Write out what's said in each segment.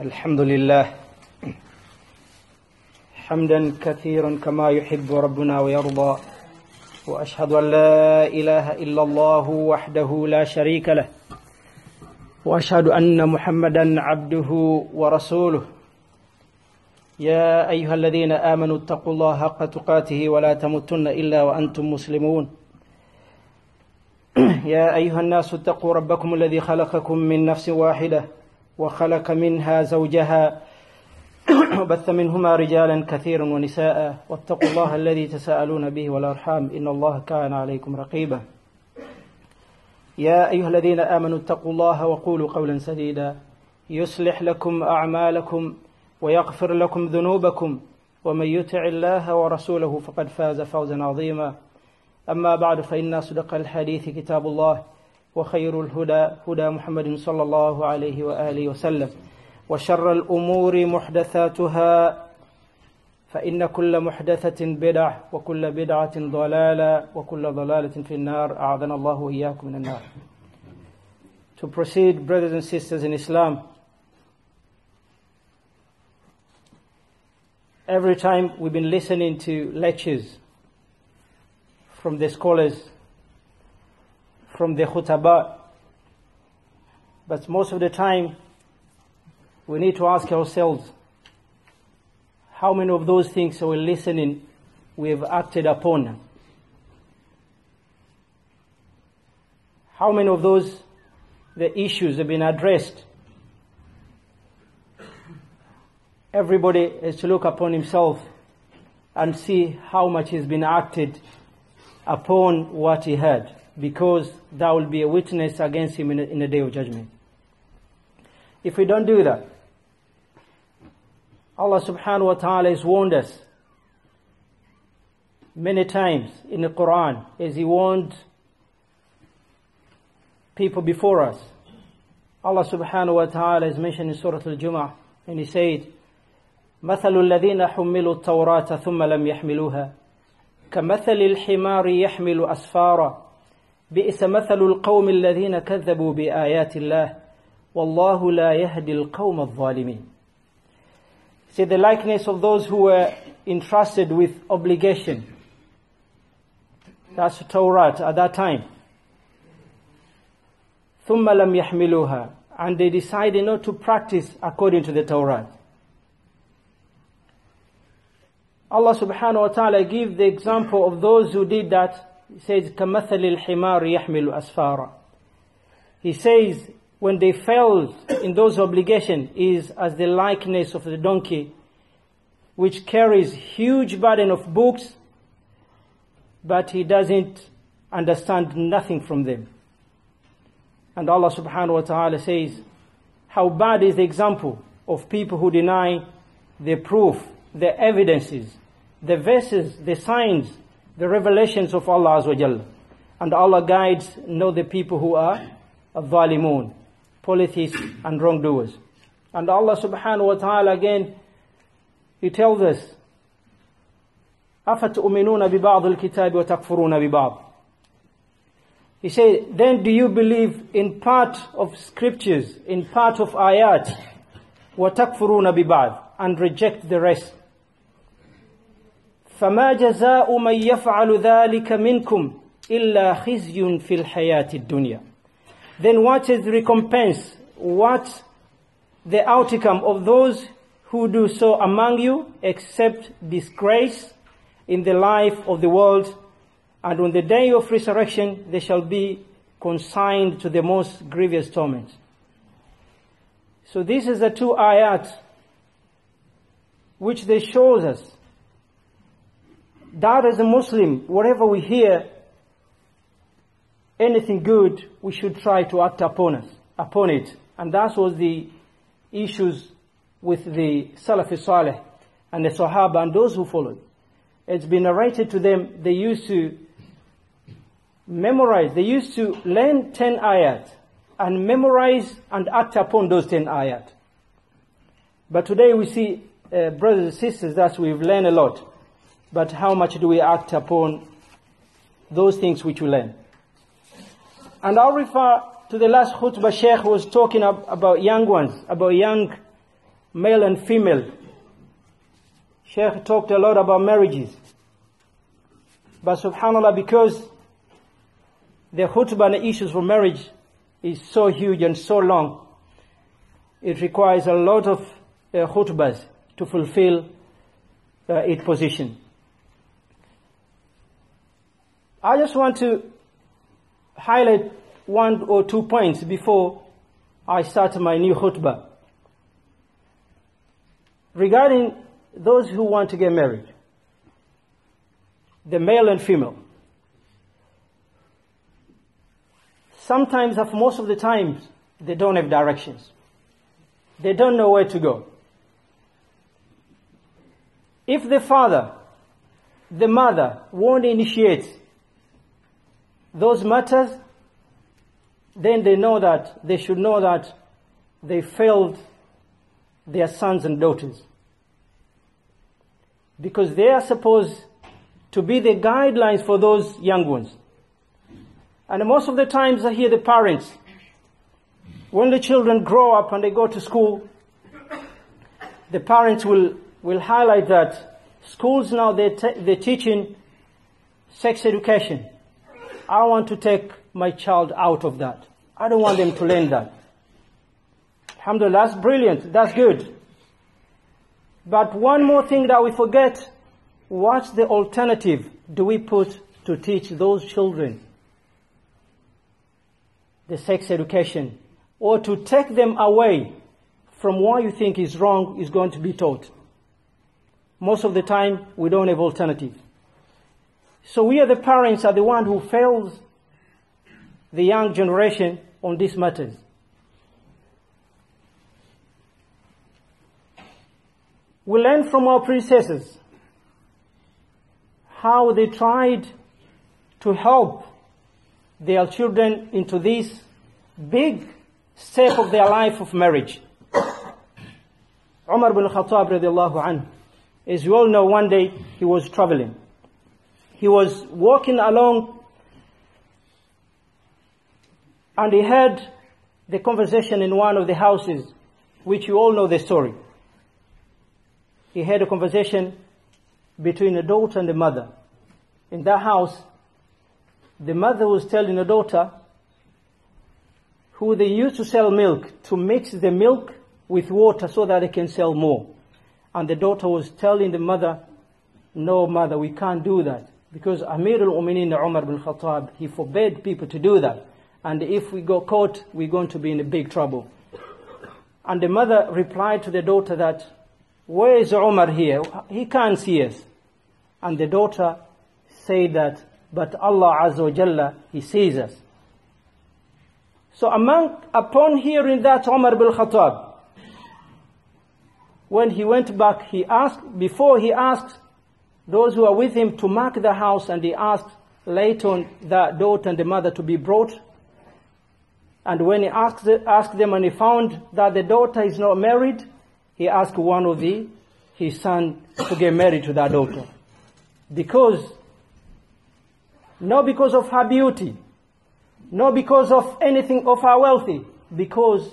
الحمد لله حمدا كثيرا كما يحب ربنا ويرضى وأشهد أن لا إله إلا الله وحده لا شريك له وأشهد أن محمدا عبده ورسوله يا أيها الذين آمنوا اتقوا الله حق تقاته ولا تموتن إلا وأنتم مسلمون يا أيها الناس اتقوا ربكم الذي خلقكم من نفس واحدة وخلق منها زوجها وبث منهما رجالا كثيرا ونساء واتقوا الله الذي تساءلون به والأرحام إن الله كان عليكم رقيبا يا أيها الذين آمنوا اتقوا الله وقولوا قولا سديدا يصلح لكم أعمالكم ويغفر لكم ذنوبكم ومن يطع الله ورسوله فقد فاز فوزا عظيما أما بعد فإن أصدق الحديث كتاب الله وخير الهدى هدى محمد صلى الله عليه وآله وسلم وشر الأمور محدثاتها فإن كل محدثة بدعة وكل بدعة ضلالة وكل ضلالة في النار أعاذنا الله وإياكم من النار. To proceed, brothers and sisters in Islam, every time we've been listening to lectures from the scholars, from the khutbah, but most of the time we need to ask ourselves, how many of those things that we're listening we have acted upon? How many of those the issues have been addressed? Everybody has to look upon himself and see how much has been acted upon what he heard, because that will be a witness against him in the day of judgment. If we don't do that, Allah subhanahu wa ta'ala has warned us many times in the Quran, as He warned people before us. Allah subhanahu wa ta'ala has mentioned in Surah Al-Jumu'ah, and He said, مَثَلُ الَّذِينَ حُمِّلُوا التَّوْرَاةَ ثُمَّ لَمْ يَحْمِلُوهَا كَمَثَلِ الْحِمَارِ يَحْمِلُ أَسْفَارًا بِئْسَ مَثَلُ الْقَوْمِ الَّذِينَ كَذَّبُوا بِآيَاتِ اللَّهِ وَاللَّهُ لَا يَهْدِي الْقَوْمَ الظَّالِمِينَ. See, the likeness of those who were entrusted with obligation, that's Torah at that time, ثُمَّ لَمْ يَحْمِلُوهَا, and they decided not to practice according to the Torah. Allah subhanahu wa ta'ala gives the example of those who did that. He says, كَمَثَلِ الْحِمَارِ يَحْمِلُ أَسْفَارًا. He says, when they failed in those obligations, is as the likeness of the donkey, which carries huge burden of books, but he doesn't understand nothing from them. And Allah subhanahu wa ta'ala says, how bad is the example of people who deny the proof, the evidences, the verses, the signs, the revelations of Allah azza wa jalla. And Allah guides not the people who are al-zalimun, polytheists and wrongdoers. And Allah subhanahu wa ta'ala again, He tells us, أَفَتُؤْمِنُونَ بِبَعْضِ الْكِتَابِ وَتَكْفُرُونَ بِبَعْضِ. He said, then do you believe in part of scriptures, in part of ayat, وَتَكْفُرُونَ بِبَعْضِ, and reject the rest. فَمَا جَزَاءُ مَنْ يَفْعَلُ ذَلِكَ مِنْكُمْ إِلَّا خِزْيٌ فِي الْحَيَاةِ الدُّنْيَا. Then what is the recompense, what the outcome of those who do so among you, except disgrace in the life of the world, and on the day of resurrection they shall be consigned to the most grievous torment. So this is the two ayat which they shows us that as a Muslim, whatever we hear, anything good, we should try to act upon it. And that was the issues with the Salafi Saleh and the Sahaba and those who followed. It's been narrated to them, they used to memorize, they used to learn 10 ayat and memorize and act upon those 10 ayat. But today we see, brothers and sisters, that we've learned a lot. But how much do we act upon those things which we learn? And I'll refer to the last khutbah Sheikh was talking about young ones, about young male and female. Sheikh talked a lot about marriages. But subhanAllah, because the khutbah and the issues for marriage is so huge and so long, it requires a lot of khutbahs to fulfill its position. I just want to highlight one or two points before I start my new khutbah. Regarding those who want to get married, the male and female. Sometimes, of most of the times, they don't have directions. They don't know where to go. If the father, the mother won't initiate those matters, then they should know that they failed their sons and daughters. Because they are supposed to be the guidelines for those young ones. And most of the times I hear the parents, when the children grow up and they go to school, the parents will highlight that schools now, they're teaching sex education. I want to take my child out of that. I don't want them to learn that. Alhamdulillah, that's brilliant, that's good. But one more thing that we forget, what's the alternative do we put to teach those children the sex education, or to take them away from what you think is wrong is going to be taught? Most of the time, we don't have alternative. So we are the parents are the one who fails the young generation on these matters. We learn from our predecessors how they tried to help their children into this big step of their life of marriage. Umar bin Khattab radiallahu anhu, as you all know, one day he was traveling. He was walking along and he heard the conversation in one of the houses, which you all know the story. He heard a conversation between the daughter and the mother. In that house, the mother was telling the daughter, who they used to sell milk, to mix the milk with water so that they can sell more. And the daughter was telling the mother, no mother, we can't do that. Because Amir al-Mu'mineen Umar bin Khattab, he forbade people to do that. And if we go caught, we're going to be in a big trouble. And the mother replied to the daughter that, where is Umar here? He can't see us. And the daughter said that, but Allah Azza wa Jalla, He sees us. So upon hearing that, Umar bin Khattab, when he went back, he asked those who are with him to mark the house, and he asked later on the daughter and the mother to be brought. And when he asked them and he found that the daughter is not married, he asked one of his son to get married to that daughter. Because, not because of her beauty, not because of anything of her wealthy, because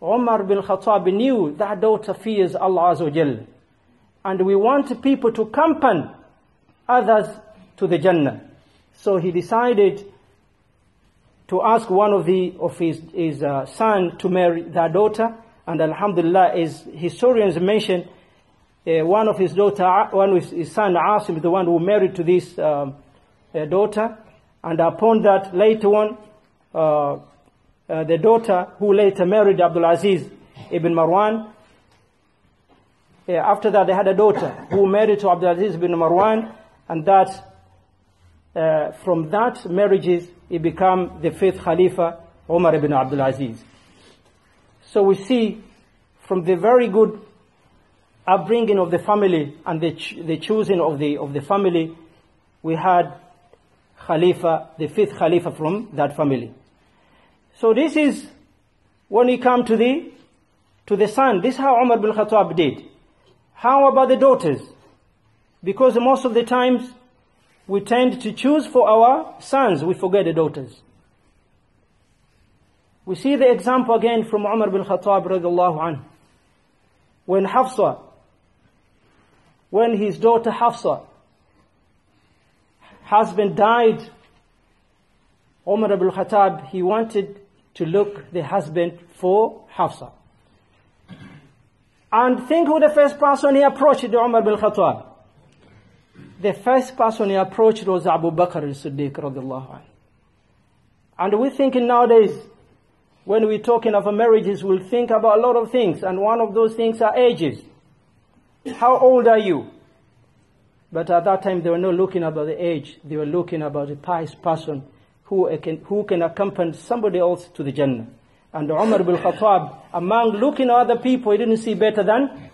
Umar bin Khattab knew that daughter fears Allah Azza wa Jalla. And we want people to accompany others to the Jannah. So he decided to ask one of his son to marry their daughter. And alhamdulillah, as historians mention, one of his son, Asim, the one who married to this daughter. And upon that, later on, the daughter who later married Abdul Aziz ibn Marwan, after that, they had a daughter who married to Abdulaziz ibn Marwan, and that from that marriages, he became the fifth Khalifa, Umar ibn Abdulaziz. So we see from the very good upbringing of the family and the choosing of the family, we had Khalifa, the fifth Khalifa from that family. So this is when we come to the son. This is how Umar bin Khattab did. How about the daughters? Because most of the times we tend to choose for our sons, we forget the daughters. We see the example again from Umar bin Khattab radiallahu anhu. when his daughter Hafsa husband died, Umar ibn Khattab, he wanted to look the husband for Hafsa. And think who the first person he approached, Umar ibn Khattab. The first person he approached was Abu Bakr al-Siddiq radiallahu anh. And we're thinking nowadays, when we're talking of marriages, we'll think about a lot of things, and one of those things are ages. How old are you? But at that time, they were not looking about the age. They were looking about the pious person who can accompany somebody else to the Jannah. And Umar ibn Khattab, among looking at other people, he didn't see better than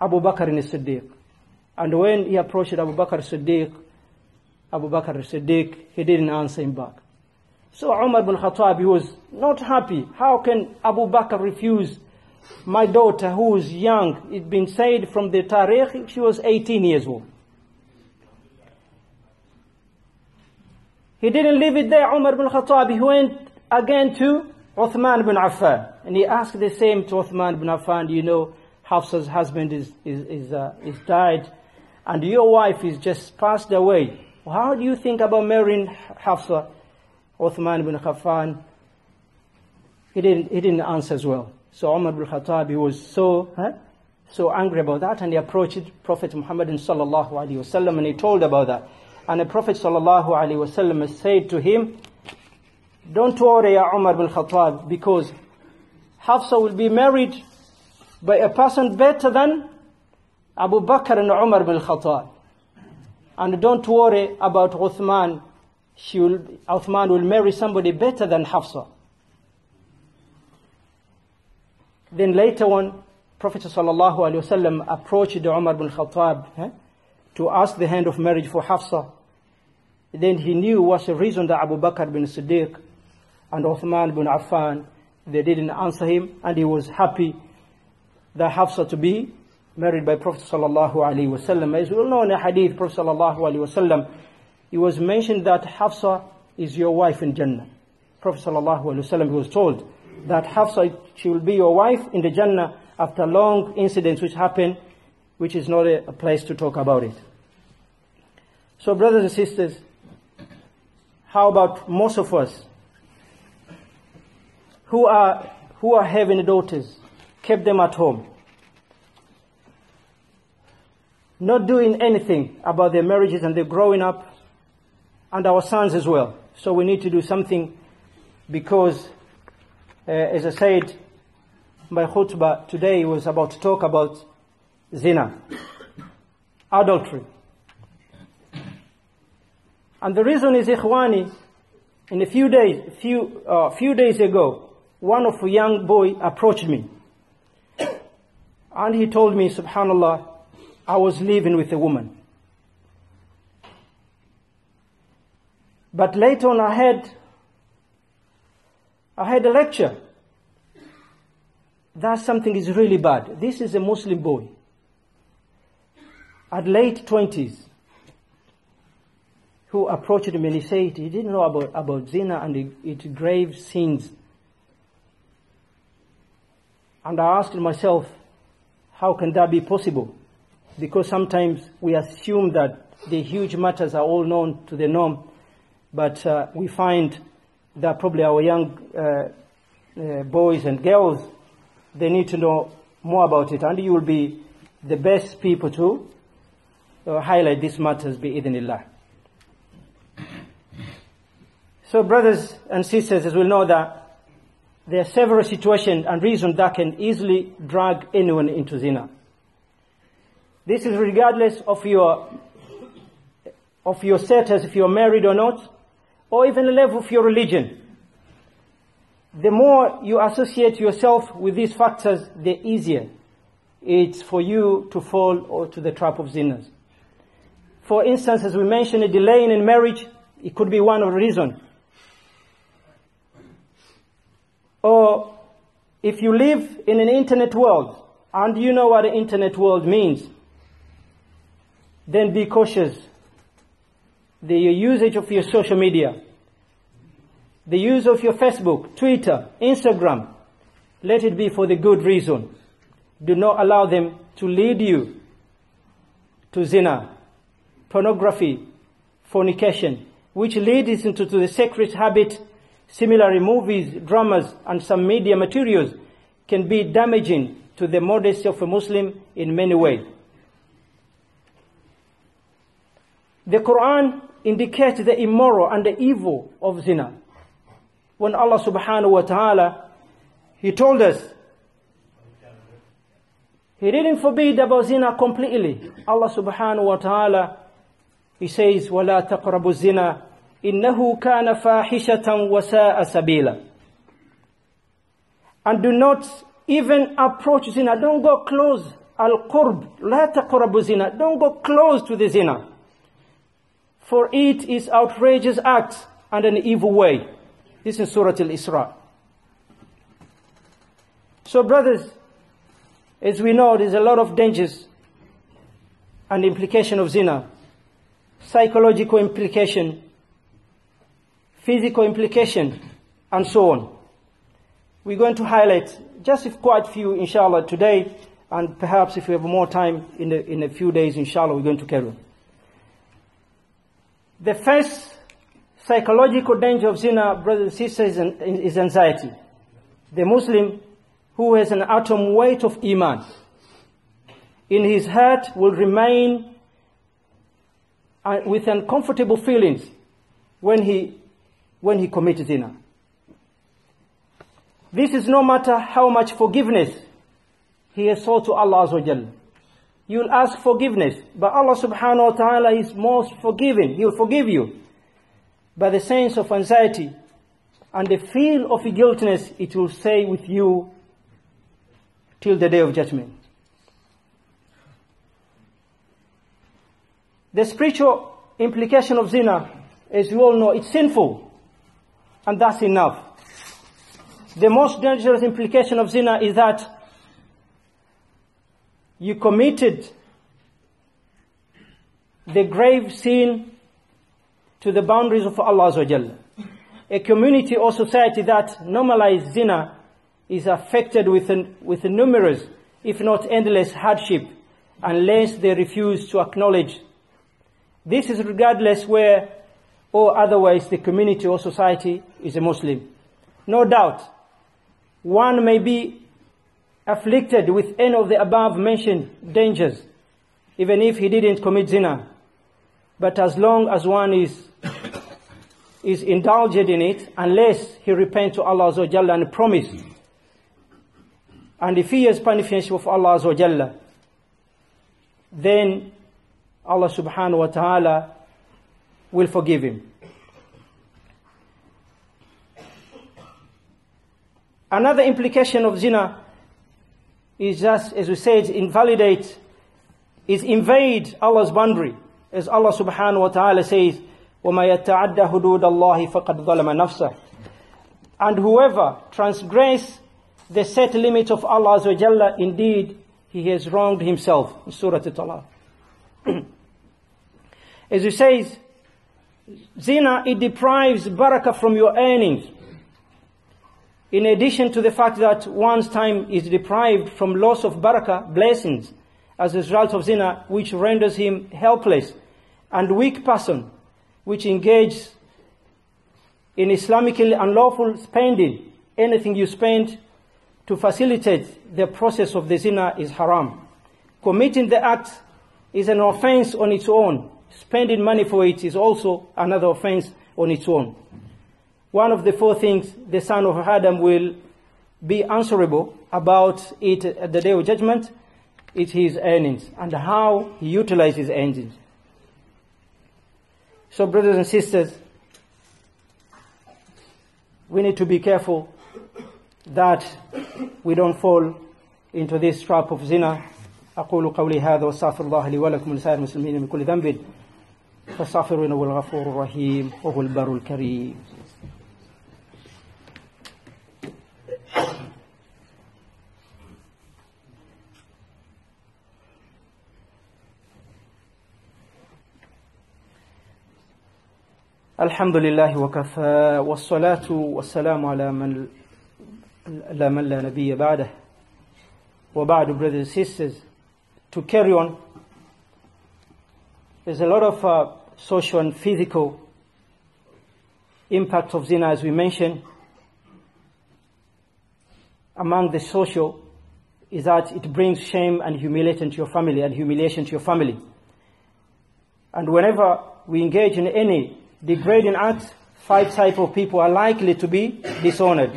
Abu Bakr as-Siddiq. And when he approached Abu Bakr as-Siddiq, he didn't answer him back. So Umar ibn Khattab, he was not happy. How can Abu Bakr refuse my daughter who is young? It's been said from the Tariq, she was 18 years old. He didn't leave it there, Umar ibn Khattab. He went again to Uthman ibn Affan. And he asked the same to Uthman ibn Affan. You know, Hafsa's husband is died. And your wife is just passed away. How do you think about marrying Hafsa? Uthman ibn Affan, he didn't answer as well. So Umar ibn Khattab, he was so angry about that, and he approached Prophet Muhammad sallallahu alaihi wasallam, and he told about that. And the Prophet sallallahu alaihi wasallam said to him, "Don't worry, Ya Umar ibn Khattab, because Hafsa will be married by a person better than Abu Bakr and Umar ibn Khattab. And don't worry about Uthman. Uthman will marry somebody better than Hafsa." Then later on, Prophet ﷺ approached Umar ibn Khattab to ask the hand of marriage for Hafsa. Then he knew what's the reason that Abu Bakr bin Siddiq and Uthman bin Affan, they didn't answer him, and he was happy that Hafsa to be married by Prophet ﷺ. As we all know in the hadith, Prophet ﷺ, it was mentioned that Hafsa is your wife in Jannah. Prophet ﷺ was told that Hafsa, she will be your wife in the Jannah after long incidents which happened, which is not a place to talk about it. So brothers and sisters, how about most of us who are having daughters, kept them at home, not doing anything about their marriages, and they're growing up? And our sons as well. So we need to do something, because as I said, my khutbah today was about to talk about zina, adultery. And the reason is, ikhwani, in a few days ago, one of a young boy approached me. And he told me, subhanallah, I was living with a woman. But later on, I had a lecture that something is really bad. This is a Muslim boy at late 20s who approached him, and he said he didn't know about zina and its grave sins. And I asked myself, how can that be possible? Because sometimes we assume that the huge matters are all known to the norm. But we find that probably our young boys and girls, they need to know more about it. And you will be the best people to highlight these matters, bi-idhnillah. So brothers and sisters, as we know that there are several situations and reasons that can easily drag anyone into zina. This is regardless of your status, if you're married or not, or even the level of your religion. The more you associate yourself with these factors, the easier it's for you to fall or to the trap of zina. For instance, as we mentioned, a delay in marriage, it could be one of the reasons. Or if you live in an internet world, and you know what the internet world means, then be cautious. The usage of your social media, the use of your Facebook, Twitter, Instagram, let it be for the good reason. Do not allow them to lead you to zina, pornography, fornication, which leads into the sacred habit. Similarly, movies, dramas, and some media materials can be damaging to the modesty of a Muslim in many ways. The Quran indicates the immoral and the evil of zina. When Allah subhanahu wa ta'ala, He told us, He didn't forbid about zina completely. Allah subhanahu wa ta'ala, He says, وَلَا تَقْرَبُ الزِّنَا إِنَّهُ كَانَ فَاحِشَةً وَسَاءَ سَبِيلًا. And do not even approach zina. Don't go close. Al-qurb. لَا تَقْرَبُ الزِّنَا. Don't go close to the zina. For it is outrageous act and an evil way. This is Surah Al-Isra. So brothers, as we know, there's a lot of dangers and implication of zina. Psychological implication, physical implication, and so on. We're going to highlight just quite a few, inshallah, today, and perhaps if we have more time in a few days, inshallah, we're going to carry on. The first psychological danger of zina, brothers and sisters, is anxiety. The Muslim who has an atom weight of iman in his heart will remain with uncomfortable feelings when he commits zina. This is no matter how much forgiveness he has sought to Allah Azza wa Jalla. You'll ask forgiveness, but Allah subhanahu wa ta'ala is most forgiving. He'll forgive you. But the sense of anxiety and the feel of guiltiness, it will stay with you till the day of judgment. The spiritual implication of zina, as you all know, it's sinful. And that's enough. The most dangerous implication of zina is that you committed the grave sin to the boundaries of Allah Azza wa Jalla. A community or society that normalizes zina is affected with numerous, if not endless, hardship unless they refuse to acknowledge. This is regardless where or otherwise the community or society is a Muslim. No doubt, one may be afflicted with any of the above mentioned dangers, even if he didn't commit zina. But as long as one is indulged in it, unless he repents to Allah Azza wa Jalla and promise, and he fears punishment of Allah Azza wa Jalla, then Allah subhanahu wa ta'ala will forgive him. Another implication of zina is, just as we said, invalidate, is invade Allah's boundary. As Allah subhanahu wa ta'ala says, وَمَا يَتَعَدَّ هُدُودَ اللَّهِ فَقَدْ ظَلَمَ نَفْسَهُ. And whoever transgresses the set limit of Allah Azza wa Jalla, indeed he has wronged himself. In Surah At-Talaq. As it says, zina, it deprives barakah from your earnings. In addition to the fact that one's time is deprived from loss of barakah, blessings, as a result of zina, which renders him helpless and weak person, which engages in Islamically unlawful spending. Anything you spend to facilitate the process of the zina is haram. Committing the act is an offense on its own. Spending money for it is also another offense on its own. One of the four things the son of Adam will be answerable about it at the day of judgment is his earnings and how he utilizes his earnings. So brothers and sisters, we need to be careful that we don't fall into this trap of zina. أقول قولي هذا واستغفر الله لي ولكم ولسائر المسلمين من كل ذنب فاستغفروه إنه هو الغفور الرحيم وهو البر الكريم. الحمد لله وكفى والصلاة والسلام على من لا نبي بعده. وَبَعْدُ brothers and sisters, to carry on. There's a lot of social and physical impact of zina, as we mentioned. Among the social is that it brings shame and humiliation to your family And whenever we engage in any degrading act, five types of people are likely to be dishonored.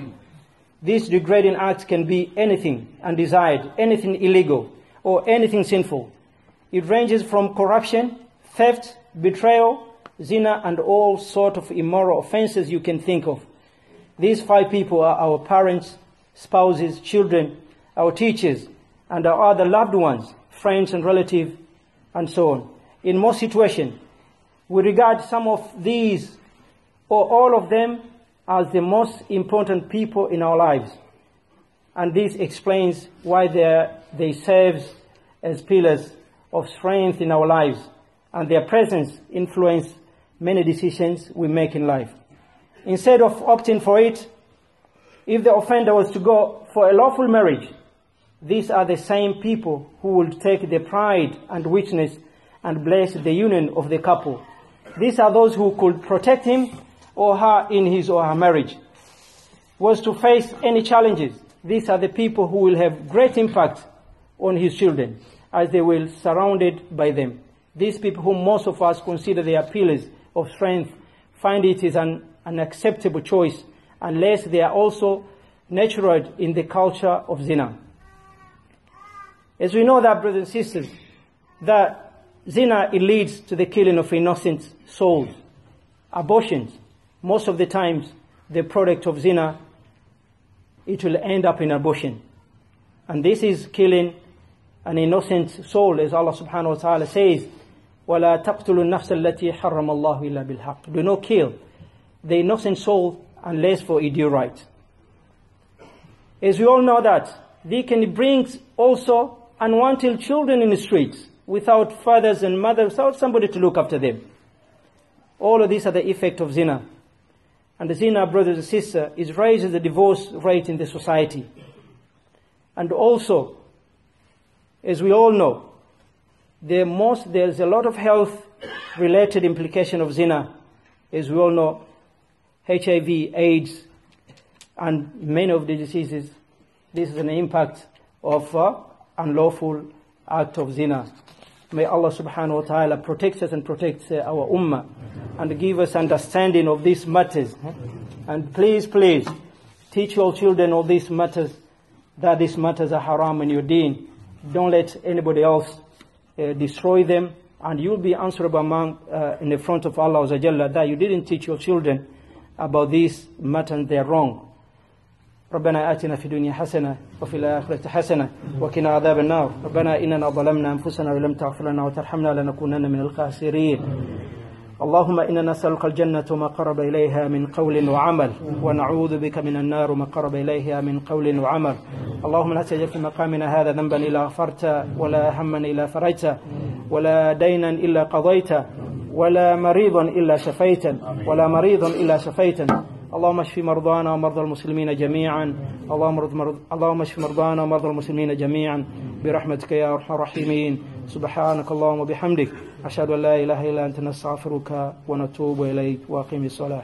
These degrading acts can be anything undesired, anything illegal, or anything sinful. It ranges from corruption, theft, betrayal, zina, and all sort of immoral offenses you can think of. These five people are our parents, spouses, children, our teachers, and our other loved ones, friends and relatives, and so on. In most situations, we regard some of these or all of them as the most important people in our lives. And this explains why they serve as pillars of strength in our lives, and their presence influences many decisions we make in life. Instead of opting for it, if the offender was to go for a lawful marriage, these are the same people who will take the pride and witness and bless the union of the couple. These are those who could protect him or her in his or her marriage. Was to face any challenges, these are the people who will have great impact on his children, as they will be surrounded by them. These people whom most of us consider their pillars of strength find it is an unacceptable choice unless they are also nurtured in the culture of zina. As we know that, brothers and sisters, that zina, it leads to the killing of innocent souls. Abortions, most of the times, the product of zina, it will end up in abortion. And this is killing an innocent soul, as Allah subhanahu wa ta'ala says, وَلَا تَقْتُلُوا النَّفْسَ الَّتِي حَرَّمَ اللَّهُ إِلَّا بِالْحَقِّ. Do not kill the innocent soul unless for it due right. As we all know that, they can bring also unwanted children in the streets without fathers and mothers, without somebody to look after them. All of these are the effect of zina. And the zina, brothers and sisters, is raises the divorce rate in the society. And also, as we all know, there's a lot of health-related implication of zina. As we all know, HIV, AIDS, and many of the diseases, this is an impact of unlawful act of zina. May Allah subhanahu wa ta'ala protect us and protect our ummah and give us understanding of these matters. And please, please, teach your children all these matters, that these matters are haram in your deen. Don't let anybody else destroy them, and you'll be answerable in the front of Allah that you didn't teach your children about these matters and they're wrong. ربنا آتنا في الدنيا حسنة وفي الآخرة حسنة وقنا عذاب النار ربنا إننا ظلمنا أنفسنا ولم تغفر لنا وترحمنا لنكونن من الخاسرين اللهم إنا نسألك الجنة ما قرب إليها من قول وعمل ونعوذ بك من النار ما قرب إليها من قول وعمل اللهم لا تجعل في مقامنا هذا ذنبا إلا غفرته ولا هما إلا فرجته ولا دينا إلا قضيته ولا مريضا إلا شفيته اللهم اشف مرضانا ومرضى المسلمين جميعا اللهم اشف مرضانا ومرضى المسلمين جميعا برحمتك يا ارحم الراحمين سبحانك اللهم وبحمدك اشهد ان لا اله الا انت نستغفرك ونتوب اليك واقم الصلاه